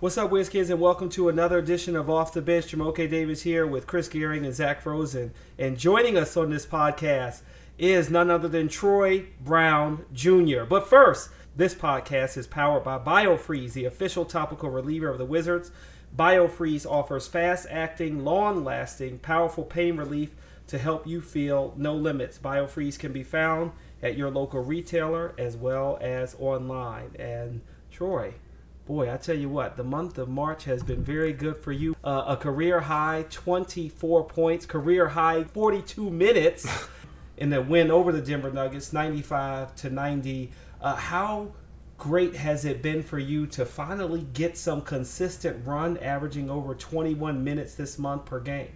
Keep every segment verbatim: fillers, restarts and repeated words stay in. What's up, Wiz Kids, and welcome to another edition of Off the Bench. Jamoke Davis here with Chris Gehring and Zach Rosen. And joining us on this podcast is none other than Troy Brown Junior But first, this podcast is powered by BioFreeze, the official topical reliever of the Wizards. BioFreeze offers fast-acting, long-lasting, powerful pain relief to help you feel no limits. BioFreeze can be found at your local retailer as well as online. And Troy, boy, I tell you what, the month of March has been very good for you. Uh, a career-high twenty-four points, career-high forty-two minutes in the win over the Denver Nuggets, ninety-five to ninety. Uh, how great has it been for you to finally get some consistent run, averaging over twenty-one minutes this month per game?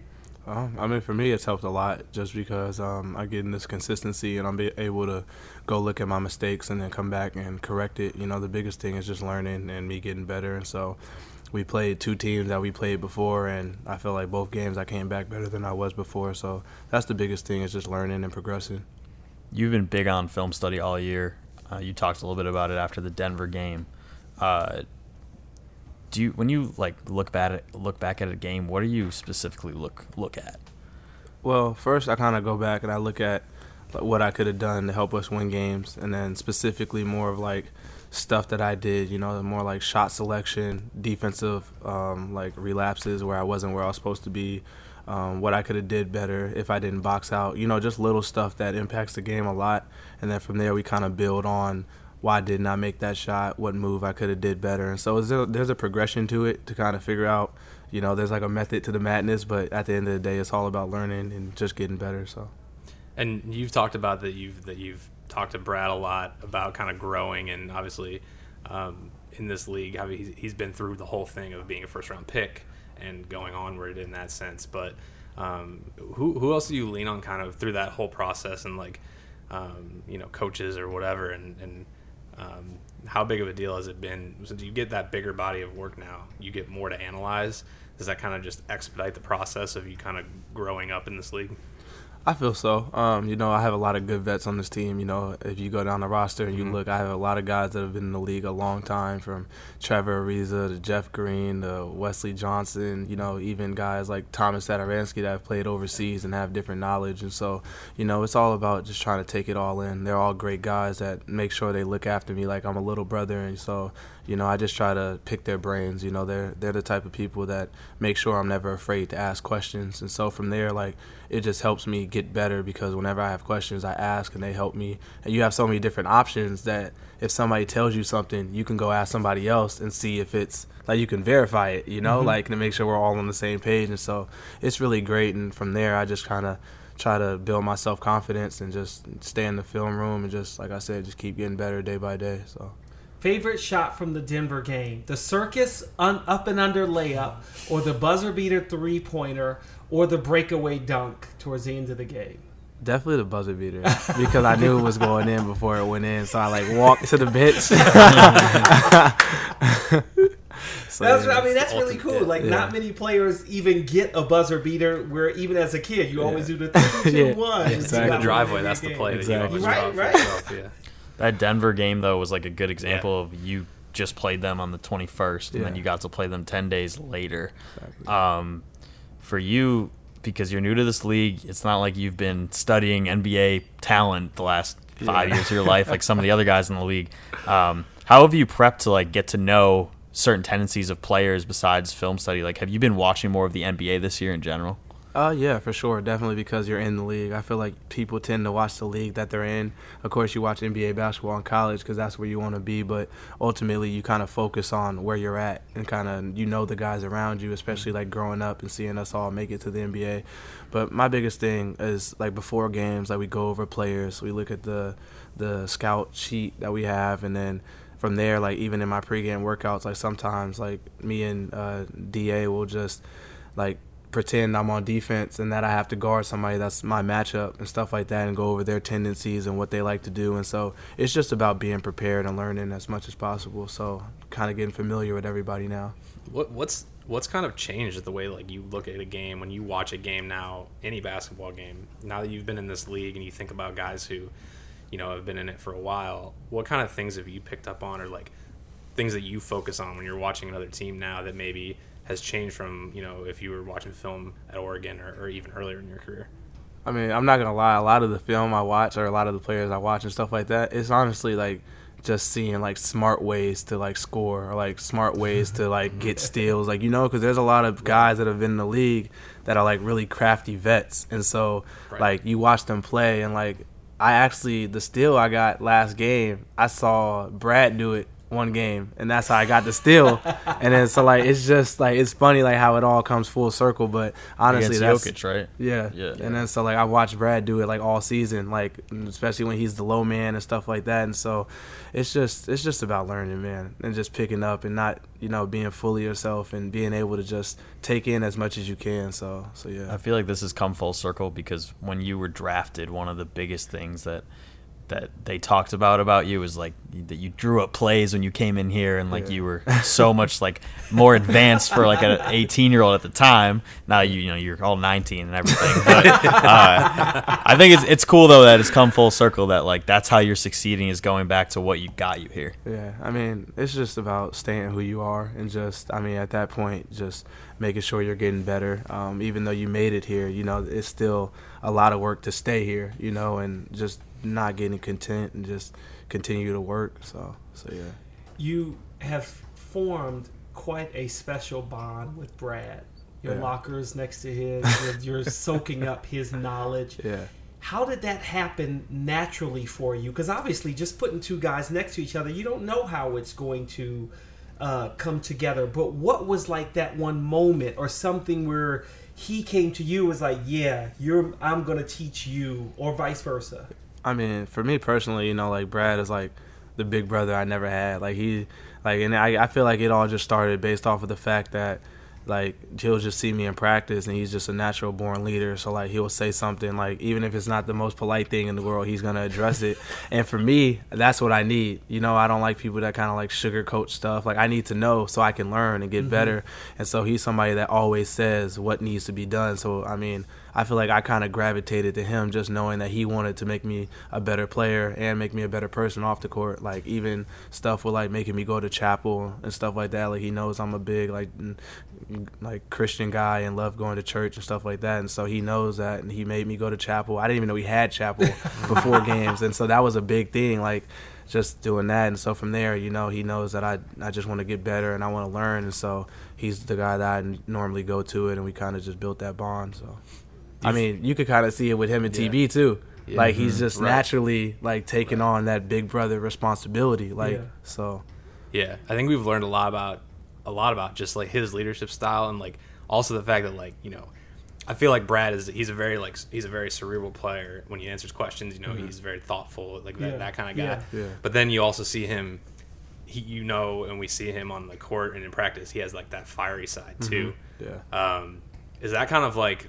Uh, I mean, for me, it's helped a lot just because um, I'm getting this consistency and I'm be able to go look at my mistakes and then come back and correct it. You know, the biggest thing is just learning and me getting better. And so we played two teams that we played before, and I feel like both games I came back better than I was before. So that's the biggest thing is just learning and progressing. You've been big on film study all year. Uh, you talked a little bit about it after the Denver game. Uh, Do you, when you like look back at it, look back at a game, what do you specifically look look at? Well, first I kind of go back and I look at like, what I could have done to help us win games, and then specifically more of like stuff that I did, you know, more like shot selection, defensive um, like relapses where I wasn't where I was supposed to be, um, what I could have did better if I didn't box out, you know, just little stuff that impacts the game a lot, and then from there we kind of build on. Why didn't I make that shot? What move I could have did better? And so there's a progression to it to kind of figure out, you know, there's like a method to the madness, but at the end of the day, it's all about learning and just getting better. So, and you've talked about that you've that you've talked to Brad a lot about kind of growing, and obviously um, in this league, I mean, he's, he's been through the whole thing of being a first round pick and going onward in that sense. But um, who who else do you lean on kind of through that whole process and like um, you know, coaches or whatever, and and Um, how big of a deal has it been since you get that bigger body of work now? You get more to analyze. Does that kind of just expedite the process of you kind of growing up in this league? I feel so. Um, you know, I have a lot of good vets on this team. You know, if you go down the roster and you mm-hmm. look, I have a lot of guys that have been in the league a long time, from Trevor Ariza to Jeff Green to Wesley Johnson, you know, even guys like Thomas Sadaransky that have played overseas and have different knowledge. And so, you know, it's all about just trying to take it all in. They're all great guys that make sure they look after me like I'm a little brother. And so, you know, I just try to pick their brains. You know, they're they're the type of people that make sure I'm never afraid to ask questions. And so from there, like, it just helps me get better because whenever I have questions, I ask and they help me. And you have so many different options that if somebody tells you something, you can go ask somebody else and see if it's like you can verify it, you know, mm-hmm. like to make sure we're all on the same page. And so it's really great. And from there, I just kind of try to build my self-confidence and just stay in the film room and just, like I said, just keep getting better day by day. So favorite shot from the Denver game, the circus un- up and under layup or the buzzer beater three-pointer or the breakaway dunk towards the end of the game? Definitely the buzzer beater because I knew it was going in before it went in, so I like walked to the bench. so, that's, I mean, that's really cool. Like, yeah. Not many players even get a buzzer beater. Where even as a kid, you yeah. always do the three, two, yeah. one. Yeah, exactly. The driveway. That's the play. Exactly. That you always right, right. Yourself, yeah. That Denver game though was like a good example yeah. of you just played them on the twenty-first, and yeah. then you got to play them ten days later. Exactly. Um, for you, because you're new to this league, it's not like you've been studying N B A talent the last five yeah. years of your life like some of the other guys in the league. Um, how have you prepped to like get to know certain tendencies of players besides film study? Like, have you been watching more of the N B A this year in general? Uh, yeah, for sure. Definitely because you're in the league. I feel like people tend to watch the league that they're in. Of course, you watch N B A basketball in college because that's where you want to be, but ultimately you kind of focus on where you're at and kind of you know the guys around you, especially like growing up and seeing us all make it to the N B A. But my biggest thing is like before games, like we go over players. We look at the the scout sheet that we have, and then from there, like even in my pregame workouts, like sometimes like me and uh, D A will just like – pretend I'm on defense and that I have to guard somebody that's my matchup and stuff like that and go over their tendencies and what they like to do. And so it's just about being prepared and learning as much as possible. So kind of getting familiar with everybody now. What, what's what's kind of changed the way like you look at a game when you watch a game now, any basketball game, now that you've been in this league and you think about guys who, you know, have been in it for a while, what kind of things have you picked up on or like things that you focus on when you're watching another team now that maybe has changed from, you know, if you were watching film at Oregon or, or even earlier in your career? I mean, I'm not going to lie. A lot of the film I watch or a lot of the players I watch and stuff like that, it's honestly like just seeing like smart ways to like score or like smart ways to like get steals. Like, you know, because there's a lot of guys that have been in the league that are like really crafty vets. And so right. like you watch them play and like I actually, the steal I got last game, I saw Brad do it one game, and that's how I got the steal. And then so like it's just like it's funny like how it all comes full circle. But honestly, that's Jokic, right? Yeah. yeah, yeah. And then so like I watched Brad do it like all season, like especially when he's the low man and stuff like that. And so it's just it's just about learning, man, and just picking up and not you know being fully yourself and being able to just take in as much as you can. So so yeah. I feel like this has come full circle because when you were drafted, one of the biggest things that. that they talked about about you is like that you drew up plays when you came in here and like yeah. you were so much like more advanced for like an eighteen year old at the time. Now you you know you're all nineteen and everything, but uh, I think it's it's cool though that it's come full circle that like that's how you're succeeding is going back to what you got you here. Yeah, I mean it's just about staying who you are and just I mean at that point just making sure you're getting better. Um, even though you made it here, you know it's still a lot of work to stay here, you know, and just not getting content and just continue to work. So, so yeah. You have formed quite a special bond with Brad. Your yeah. locker's next to his. You're soaking up his knowledge. Yeah. How did that happen naturally for you? Because obviously just putting two guys next to each other, you don't know how it's going to uh, come together. But what was like that one moment or something where he came to you and was like, yeah, you're, I'm going to teach you, or vice versa? I mean, for me personally, you know, like Brad is like the big brother I never had. Like he, like, and I, I feel like it all just started based off of the fact that, like, he'll just see me in practice, and he's just a natural born leader. So like he'll say something, like even if it's not the most polite thing in the world, he's gonna address it. And for me, that's what I need. You know, I don't like people that kind of like sugarcoat stuff. Like I need to know so I can learn and get mm-hmm. better. And so he's somebody that always says what needs to be done. So I mean, I feel like I kind of gravitated to him just knowing that he wanted to make me a better player and make me a better person off the court. Like even stuff with like making me go to chapel and stuff like that. Like he knows I'm a big like like Christian guy and love going to church and stuff like that. And so he knows that, and he made me go to chapel. I didn't even know he had chapel before games. And so that was a big thing, like just doing that. And so from there, you know, he knows that I, I just want to get better and I want to learn. And so he's the guy that I normally go to it, and we kind of just built that bond. So. I mean, you could kind of see it with him and yeah. T B too. Yeah. Like he's just right. naturally like taking right. on that big brother responsibility. Like yeah. so. Yeah, I think we've learned a lot about a lot about just like his leadership style, and like also the fact that like you know, I feel like Brad is he's a very like he's a very cerebral player. When he answers questions, you know, mm-hmm. he's very thoughtful, like that, yeah. that kind of guy. Yeah. Yeah. But then you also see him. He, you know, and we see him on the court and in practice, he has like that fiery side too. Mm-hmm. Yeah. Um, is that kind of like?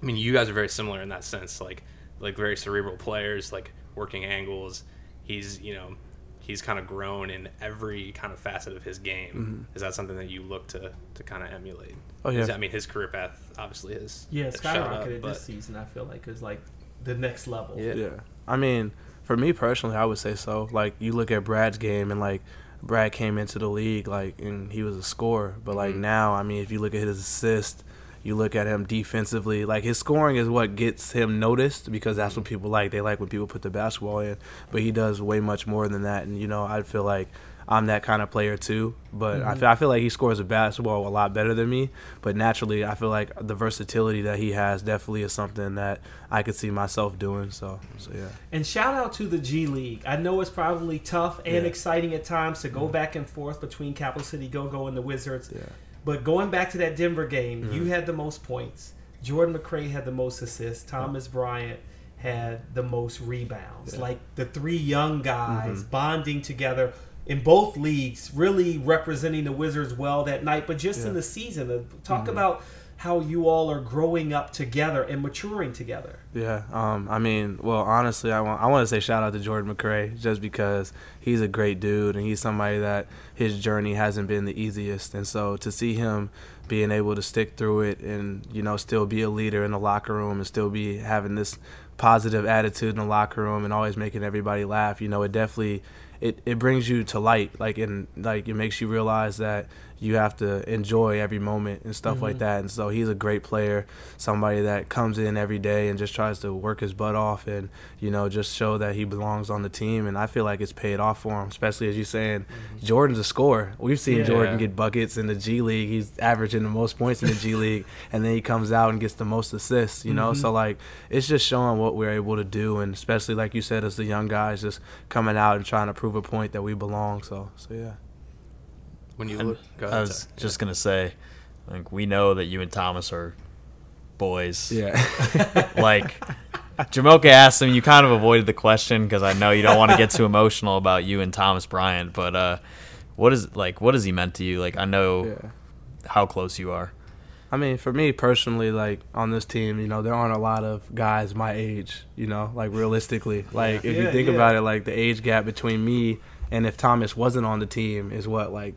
I mean, you guys are very similar in that sense, like like very cerebral players, like working angles. He's, you know, he's kind of grown in every kind of facet of his game. Mm-hmm. Is that something that you look to, to kind of emulate? Oh, yeah. That, I mean, his career path obviously is. Yeah, skyrocketed up, this season, I feel like, is like the next level. Yeah. yeah. I mean, for me personally, I would say so. Like, you look at Brad's game and, like, Brad came into the league, like, and he was a scorer. But, like, mm-hmm. now, I mean, if you look at his assist. You look at him defensively. Like, his scoring is what gets him noticed because that's what people like. They like when people put the basketball in. But he does way much more than that. And, you know, I feel like I'm that kind of player too. But mm-hmm. I, feel, I feel like he scores a basketball a lot better than me. But naturally, I feel like the versatility that he has definitely is something that I could see myself doing. So, so yeah. And shout out to the G League. I know it's probably tough and yeah. exciting at times to go mm-hmm. back and forth between Capital City Go-Go and the Wizards. Yeah. But going back to that Denver game, mm-hmm. you had the most points. Jordan McRae had the most assists. Thomas Bryant had the most rebounds. Yeah. Like the three young guys mm-hmm. bonding together in both leagues, really representing the Wizards well that night. But just yeah. in the season, talk mm-hmm. about how you all are growing up together and maturing together. Yeah, um, I mean, well, honestly, I want I want to say shout out to Jordan McRae just because he's a great dude and he's somebody that his journey hasn't been the easiest. And so to see him being able to stick through it and, you know, still be a leader in the locker room and still be having this positive attitude in the locker room and always making everybody laugh, you know, it definitely it, it brings you to light, like, and like it makes you realize that you have to enjoy every moment and stuff mm-hmm. like that. And so he's a great player, somebody that comes in every day and just tries to work his butt off and, you know, just show that he belongs on the team. And I feel like it's paid off for him, especially as you're saying, mm-hmm. Jordan's a scorer. We've seen yeah. Jordan get buckets in the G League. He's averaging the most points in the G League, and then he comes out and gets the most assists, you know? Mm-hmm. So, like, it's just showing what we're able to do, and especially, like you said, as the young guys just coming out and trying to prove a point that we belong. So, so yeah. When you look, go ahead, I was yeah. just gonna say, like, we know that you and Thomas are boys. Yeah. Like, Jamoke asked him. You kind of avoided the question because I know you don't want to get too emotional about you and Thomas Bryant. But uh, what is like? What has he meant to you? Like, I know yeah. how close you are. I mean, for me personally, like, on this team, you know, there aren't a lot of guys my age. You know, like, realistically, like, if yeah, you think yeah. about it, like, the age gap between me and if Thomas wasn't on the team is what, like,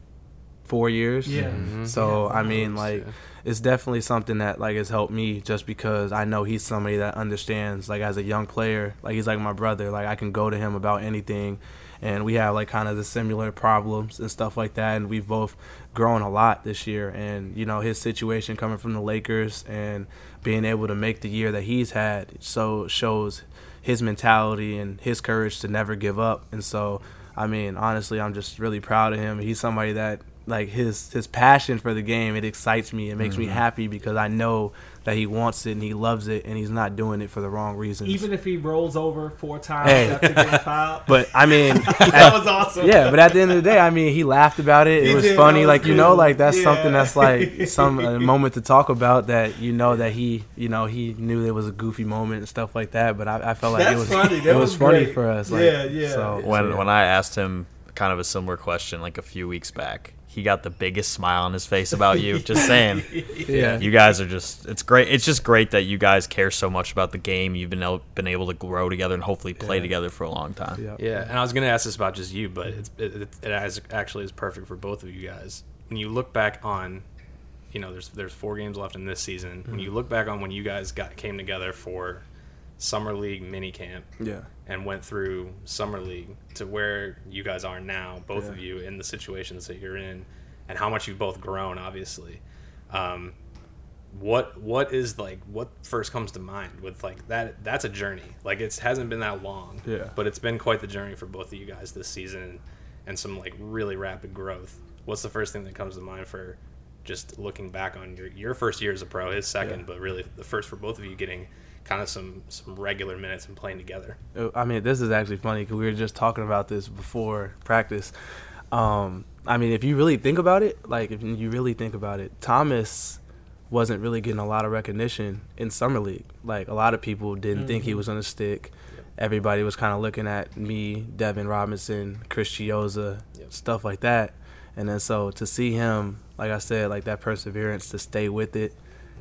four years. Yeah. Mm-hmm. So yeah, I mean, years, like, yeah. it's definitely something that, like, has helped me just because I know he's somebody that understands, like, as a young player, like, he's like my brother. Like, I can go to him about anything, and we have, like, kind of the similar problems and stuff like that, and we've both grown a lot this year. And, you know, his situation coming from the Lakers and being able to make the year that he's had so shows his mentality and his courage to never give up. And so, I mean, honestly, I'm just really proud of him. He's somebody that, like, his his passion for the game, it excites me. It makes mm-hmm. me happy because I know that he wants it and he loves it and he's not doing it for the wrong reasons. Even if he rolls over four times hey. after getting fouled. But, I mean. that at, was awesome. Yeah, but at the end of the day, I mean, he laughed about it. It was did, funny. Was like, good. You know, like, that's yeah. something that's, like, some a moment to talk about that, you know, that he, you know, he knew it was a goofy moment and stuff like that. But I, I felt like that's it was funny, that it was funny great. for us. Like, yeah, yeah. So, when, yeah. when I asked him kind of a similar question, like, a few weeks back, he got the biggest smile on his face about you. Just saying. Yeah. You guys are just, it's great. It's just great that you guys care so much about the game. You've been able, been able to grow together and hopefully play yeah. together for a long time. Yeah. yeah. And I was going to ask this about just you, but it's, it, it, it has, actually is perfect for both of you guys. When you look back on, you know, there's, there's four games left in this season. Mm-hmm. When you look back on when you guys got, came together for summer league mini camp yeah. and went through summer league to where you guys are now, both yeah. of you, in the situations that you're in, and how much you've both grown, obviously. Um, what what is like what first comes to mind with, like, that? That's a journey. Like, it hasn't been that long, yeah. but it's been quite the journey for both of you guys this season, and some, like, really rapid growth. What's the first thing that comes to mind for just looking back on your your first year as a pro, his second, yeah. but really the first for both of you getting kind of some, some regular minutes and playing together? I mean, this is actually funny because we were just talking about this before practice. Um, I mean, if you really think about it, like, if you really think about it, Thomas wasn't really getting a lot of recognition in summer league. Like, a lot of people didn't mm-hmm. think he was going to stick. Yep. Everybody was kind of looking at me, Devin Robinson, Chris Chiosa, yep. stuff like that. And then so to see him, like I said, like, that perseverance to stay with it,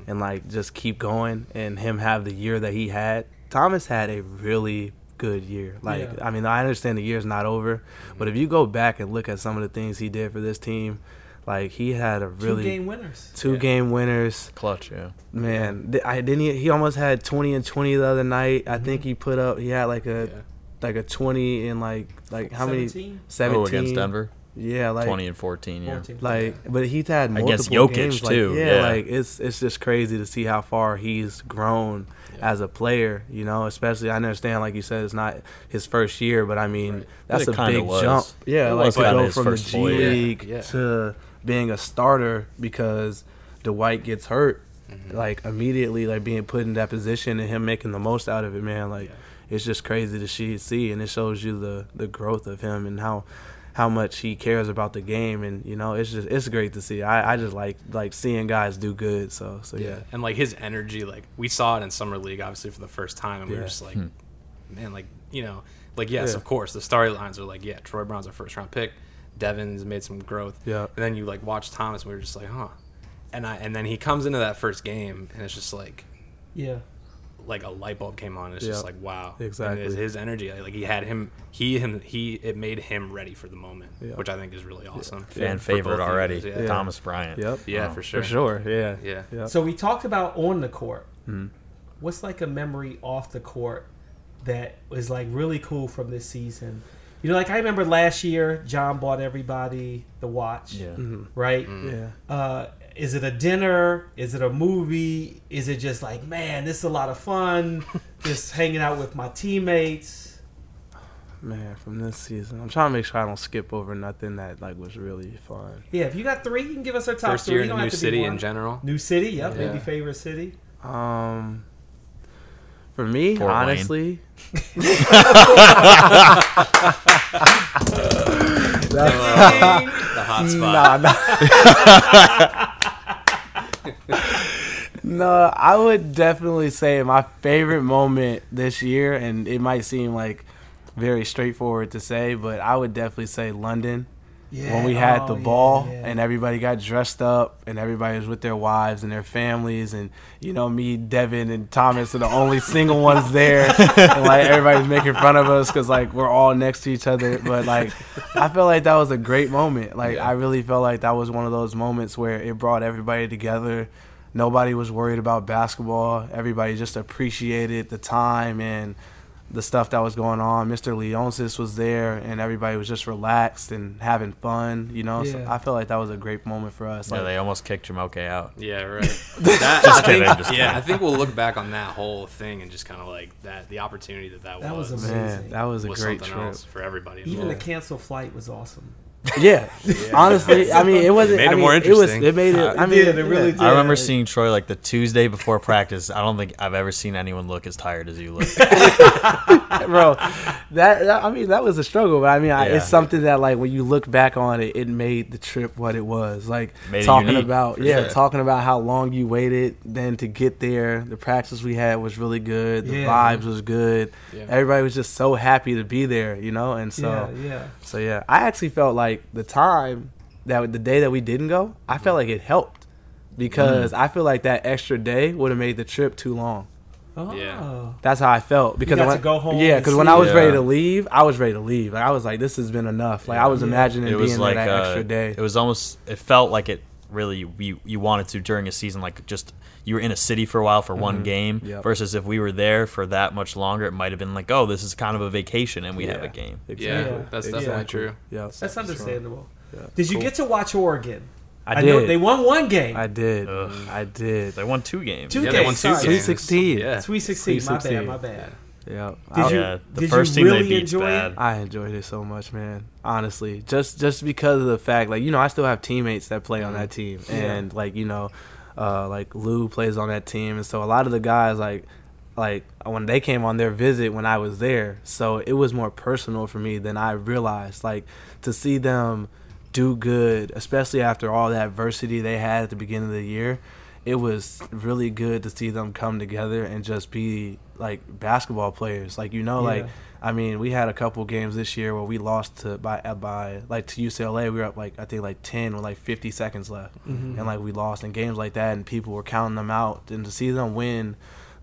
and, like, just keep going, and him have the year that he had. Thomas had a really good year. Like, yeah. I mean, I understand the year's not over, mm-hmm. but if you go back and look at some of the things he did for this team, like, he had a really – two-game winners. Two-game yeah. winners. Clutch, yeah. Man, yeah. I didn't he, he almost had twenty and twenty the other night. I mm-hmm. think he put up – he had, like, a yeah. like a twenty and, like, like how seventeen? Many – seventeen. Oh, against Denver. Yeah, like twenty and fourteen, yeah. fourteen, like, yeah. but he's had multiple games. I guess Jokic games. too. Like, yeah, yeah, like, it's it's just crazy to see how far he's grown yeah. as a player. You know, especially, I understand, like you said, it's not his first year, but I mean, right. that's but a big was. jump. Yeah, it like to go from the G boy. League yeah. Yeah. to being a starter because Dwight gets hurt, mm-hmm. like, immediately, like, being put in that position and him making the most out of it, man. Like, yeah. it's just crazy to see, and it shows you the the growth of him and how. how much he cares about the game, and, you know, it's just it's great to see. I, I just like like seeing guys do good, so so yeah. yeah. And, like, his energy, like, we saw it in summer league obviously for the first time, and yeah. we were just like, hmm. man, like, you know, like, yes, yeah. of course, the storylines are like, yeah, Troy Brown's our first round pick, Devin's made some growth, yeah, and then you, like, watch Thomas, and we were just like, huh, and I and then he comes into that first game, and it's just like, yeah. like a light bulb came on. It's yep. just like, wow, exactly. His, his energy, like, he had him, he him, he. It made him ready for the moment, yep. which I think is really awesome. Yeah. Fan favorite already, yeah. Yeah. Thomas Bryant. Yep. Yeah, oh, for sure. For sure. Yeah. Yeah. Yep. So we talked about on the court. Mm-hmm. What's, like, a memory off the court that was, like, really cool from this season You know, like I remember last year, John bought everybody the watch, yeah. mm-hmm. right? Mm. Yeah. Uh, is it a dinner? Is it a movie? Is it just like, man, this is a lot of fun, just hanging out with my teammates? Man, from this season, I'm trying to make sure I don't skip over nothing that like was really fun. Yeah, if you got three, you can give us our top First three. First year in the new city in general. New city, yep, yeah. Maybe favorite city. Um... For me, Fort honestly, uh, the hot spot. Nah, nah. No, I would definitely say my favorite moment this year, and it might seem like very straightforward to say, but I would definitely say London. Yeah, when we had oh, the ball yeah, yeah. and everybody got dressed up and everybody was with their wives and their families and, you know, me, Devin, and Thomas are the only single ones there. And, like, everybody's making fun of us because, like, we're all next to each other. But, like, I felt like that was a great moment. Like, yeah. I really felt like that was one of those moments where it brought everybody together. Nobody was worried about basketball. Everybody just appreciated the time and the stuff that was going on. Mister Leonsis was there, and everybody was just relaxed and having fun, you know? Yeah. So I feel like that was a great moment for us. Yeah, like, they almost kicked Jamoke out. Yeah, right. That, just I kidding. Think, just yeah, kidding. I think we'll look back on that whole thing and just kind of like that, the opportunity that that, that was. was Man, that was a was great trip. Else for everybody. Even well. the canceled flight was awesome. Yeah. yeah, honestly, I mean, it wasn't. It made I mean, it more interesting. It, was, it made it. I mean, yeah, it really did. I remember seeing Troy like the Tuesday before practice. I don't think I've ever seen anyone look as tired as you look, bro. That, that I mean, that was a struggle, but I mean, yeah. I, it's something that like when you look back on it, it made the trip what it was. Like made talking unique, about, yeah, sure. talking about how long you waited then to get there. The practice we had was really good. The yeah. vibes was good. Yeah. Everybody was just so happy to be there, you know. And so, yeah, yeah. so yeah, I actually felt like. Like the time that the day that we didn't go, I felt like it helped because mm. I feel like that extra day would have made the trip too long. Oh, yeah. That's how I felt because I went to go home. Yeah, because when I was yeah. ready to leave, I was ready to leave. Like I was like, this has been enough. Like I was yeah. imagining it being was like, there that uh, extra day. It was almost. It felt like it really you you wanted to during a season. Like just you were in a city for a while for mm-hmm. one game yep. versus if we were there for that much longer, it might have been like, oh, this is kind of a vacation and we yeah. have a game. Exactly. Yeah, that's definitely exactly. true. Yeah, that's, that's understandable. Yeah. Did you cool. get to watch Oregon? I did. I know they won one game. I did. Ugh. I did. They won two games. Two yeah, games. They won two games. Sweet sixteen. Yeah. Sweet sixteen. My bad. My bad. Yeah. Did you, yeah. The did first you really team they beat's bad. It? I enjoyed it so much, man. Honestly, just just because of the fact, like you know, I still have teammates that play on that team, and yeah. like you know, uh, like Lou plays on that team, and so a lot of the guys like. Like when they came on their visit when I was there, so it was more personal for me than I realized. Like to see them do good, especially after all the adversity they had at the beginning of the year, it was really good to see them come together and just be like basketball players. Like you know, yeah. like I mean, we had a couple games this year where we lost to by by like to U C L A. We were up like I think like ten with like fifty seconds left, mm-hmm. and like we lost in games like that, and people were counting them out. And to see them win.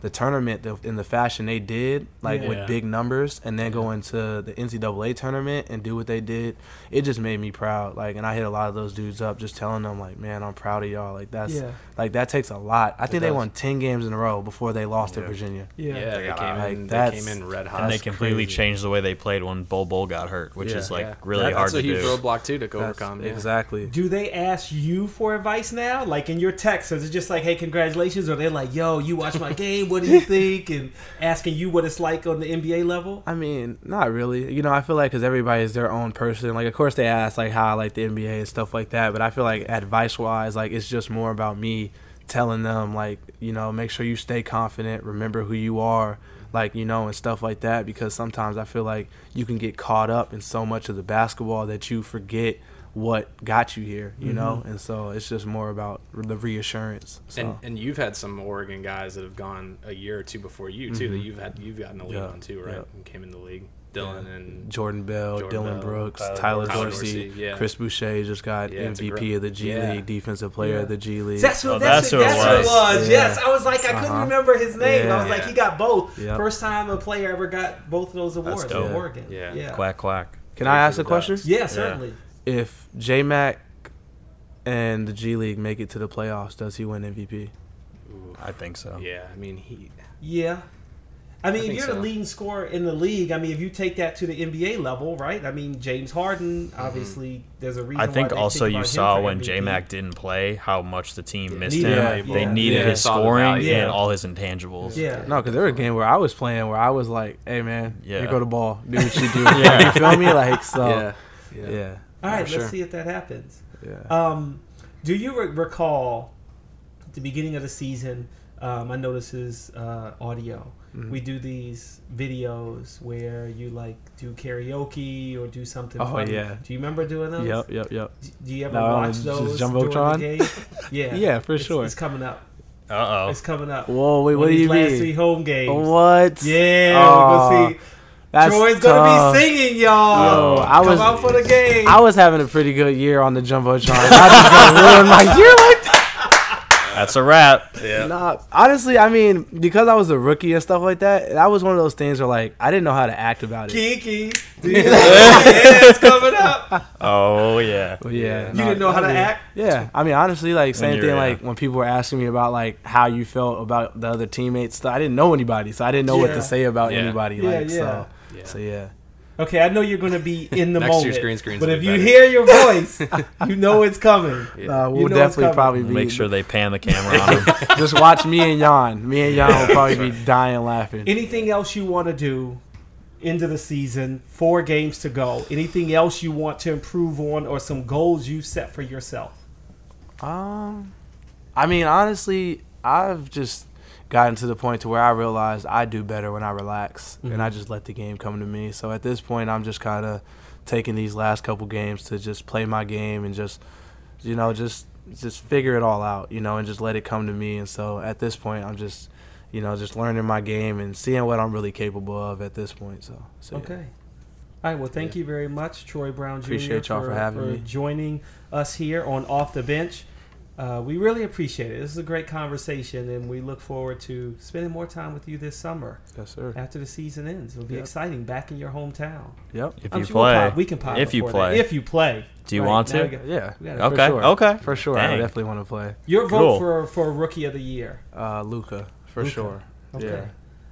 The tournament in the fashion they did, like yeah. with big numbers, and then go into the N C double A tournament and do what they did, it just made me proud. Like, and I hit a lot of those dudes up, just telling them, like, man, I'm proud of y'all. Like that's, yeah. like that takes a lot. I it think does. They won ten games in a row before they lost yeah. to Virginia. Yeah, yeah they, came like, in, they came in red hot, and they completely crazy. Changed the way they played when Bol Bol got hurt, which yeah. is like yeah. really that, hard to do. That's a huge roadblock too to that's, overcome. Yeah. Exactly. Do they ask you for advice now, like in your text? Is it just like, hey, congratulations, or they're like, yo, you watched my game? What do you think? And asking you what it's like on the N B A level? I mean, not really. You know, I feel like because everybody is their own person. Like, of course they ask, like, how I like the N B A and stuff like that. But I feel like advice-wise, like, it's just more about me telling them, like, you know, make sure you stay confident, remember who you are, like, you know, and stuff like that. Because sometimes I feel like you can get caught up in so much of the basketball that you forget what got you here, you mm-hmm. know? And so it's just more about the reassurance. So. And and you've had some Oregon guys that have gone a year or two before you too mm-hmm. that you've had you've gotten a lead yeah. on too, right? Yeah. And came in the league. Dylan yeah. and Jordan Bell, Jordan Dylan Bell, Brooks, Tyler, Tyler Dorsey, Dorsey yeah. Chris Boucher just got yeah, M V P of the G yeah. League, defensive player yeah. of the G League. That's what, oh, that's that's what, that's what it was. Yeah. Yes, I was like, I uh-huh. couldn't remember his name. Yeah. I was yeah. like, he got both. Yep. First time a player ever got both of those awards in yeah. Oregon. Yeah. yeah. Quack, quack. Can I ask a question? Yeah, certainly. If J-Mac and the G League make it to the playoffs, does he win M V P? Ooh, I think so. Yeah, I mean, he... Yeah. I mean, I if you're so. the leading scorer in the league, I mean, if you take that to the N B A level, right? I mean, James Harden, obviously, mm-hmm. there's a reason. I think why also you saw when J-Mac didn't play how much the team yeah. missed him. Yeah. Yeah. They needed yeah. his scoring yeah. and all his intangibles. Yeah, yeah. No, because there was a game where I was playing where I was like, "Hey, man, yeah. you go to the ball, do what you do." yeah. You feel me? Like so. Yeah. yeah. yeah. All right, sure. let's see if that happens. Yeah. Um, do you re- recall at the beginning of the season? Um, I noticed his uh, audio. Mm-hmm. We do these videos where you like do karaoke or do something. Oh funny. yeah! Do you remember doing those? Yep, yep, yep. Do, do you ever no, watch those? Jumbotron. During the game? Yeah, yeah, for it's, sure. It's coming up. Uh oh, it's coming up. Whoa, wait, One what do you last mean? Last three home games. What? Yeah, oh, we'll see. That's Troy's tough. Gonna be singing, y'all. Yo, I Come was, out for the game. I was having a pretty good year on the Jumbotron. I just gonna ruin my year like that. That's a wrap. Yeah. Nah, honestly, I mean, because I was a rookie and stuff like that, that was one of those things where, like, I didn't know how to act about it. Kiki. It's coming up. Oh, yeah. Well, yeah. You nah, didn't know how to really, act? Yeah. I mean, honestly, like, same thing, like, when people were asking me about, like, how you felt about the other teammates, stuff, I didn't know anybody, so I didn't know yeah. what to say about yeah. anybody. Yeah, like, yeah. So, yeah. so, yeah. Okay, I know you're going to be in the Next moment, year's green screen's but if you better. hear your voice, you know it's coming. Yeah. Uh, we'll you know definitely probably be. Make sure they pan the camera on him. Just watch me and Jan. Me and Jan will probably be dying laughing. Anything else you want to do into the season, four games to go, anything else you want to improve on or some goals you've set for yourself? Um, I mean, honestly, I've just gotten to the point to where I realized I do better when I relax mm-hmm. and I just let the game come to me. So at this point, I'm just kind of taking these last couple games to just play my game and just, you know, just just figure it all out, you know, and just let it come to me. And so at this point, I'm just, you know, just learning my game and seeing what I'm really capable of at this point. So, so okay. Yeah. All right, well, thank yeah. you very much, Troy Brown Junior Appreciate y'all for, for having for me. joining us here on Off the Bench. Uh, we really appreciate it. This is a great conversation, and we look forward to spending more time with you this summer. Yes, sir. After the season ends. It'll be yep. exciting back in your hometown. Yep. If I'm you sure play. We'll pop, we can pop If you play. That. If you play. Do you right? want now to? Got, yeah. Okay. For sure. Okay. For sure. Dang. I definitely want to play. Your vote cool. for, for Rookie of the Year? Uh, Luca. For Luca. sure. Okay. Yeah.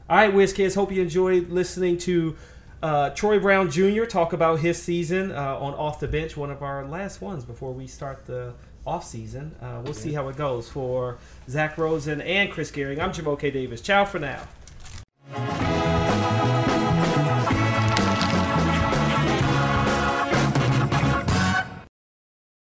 All right, Wiz Kids. Hope you enjoyed listening to uh, Troy Brown Junior talk about his season uh, on Off the Bench, one of our last ones before we start the off season. Uh, we'll see how it goes. For Zach Rosen and Chris Gehring, I'm Jamoke Davis. Ciao for now.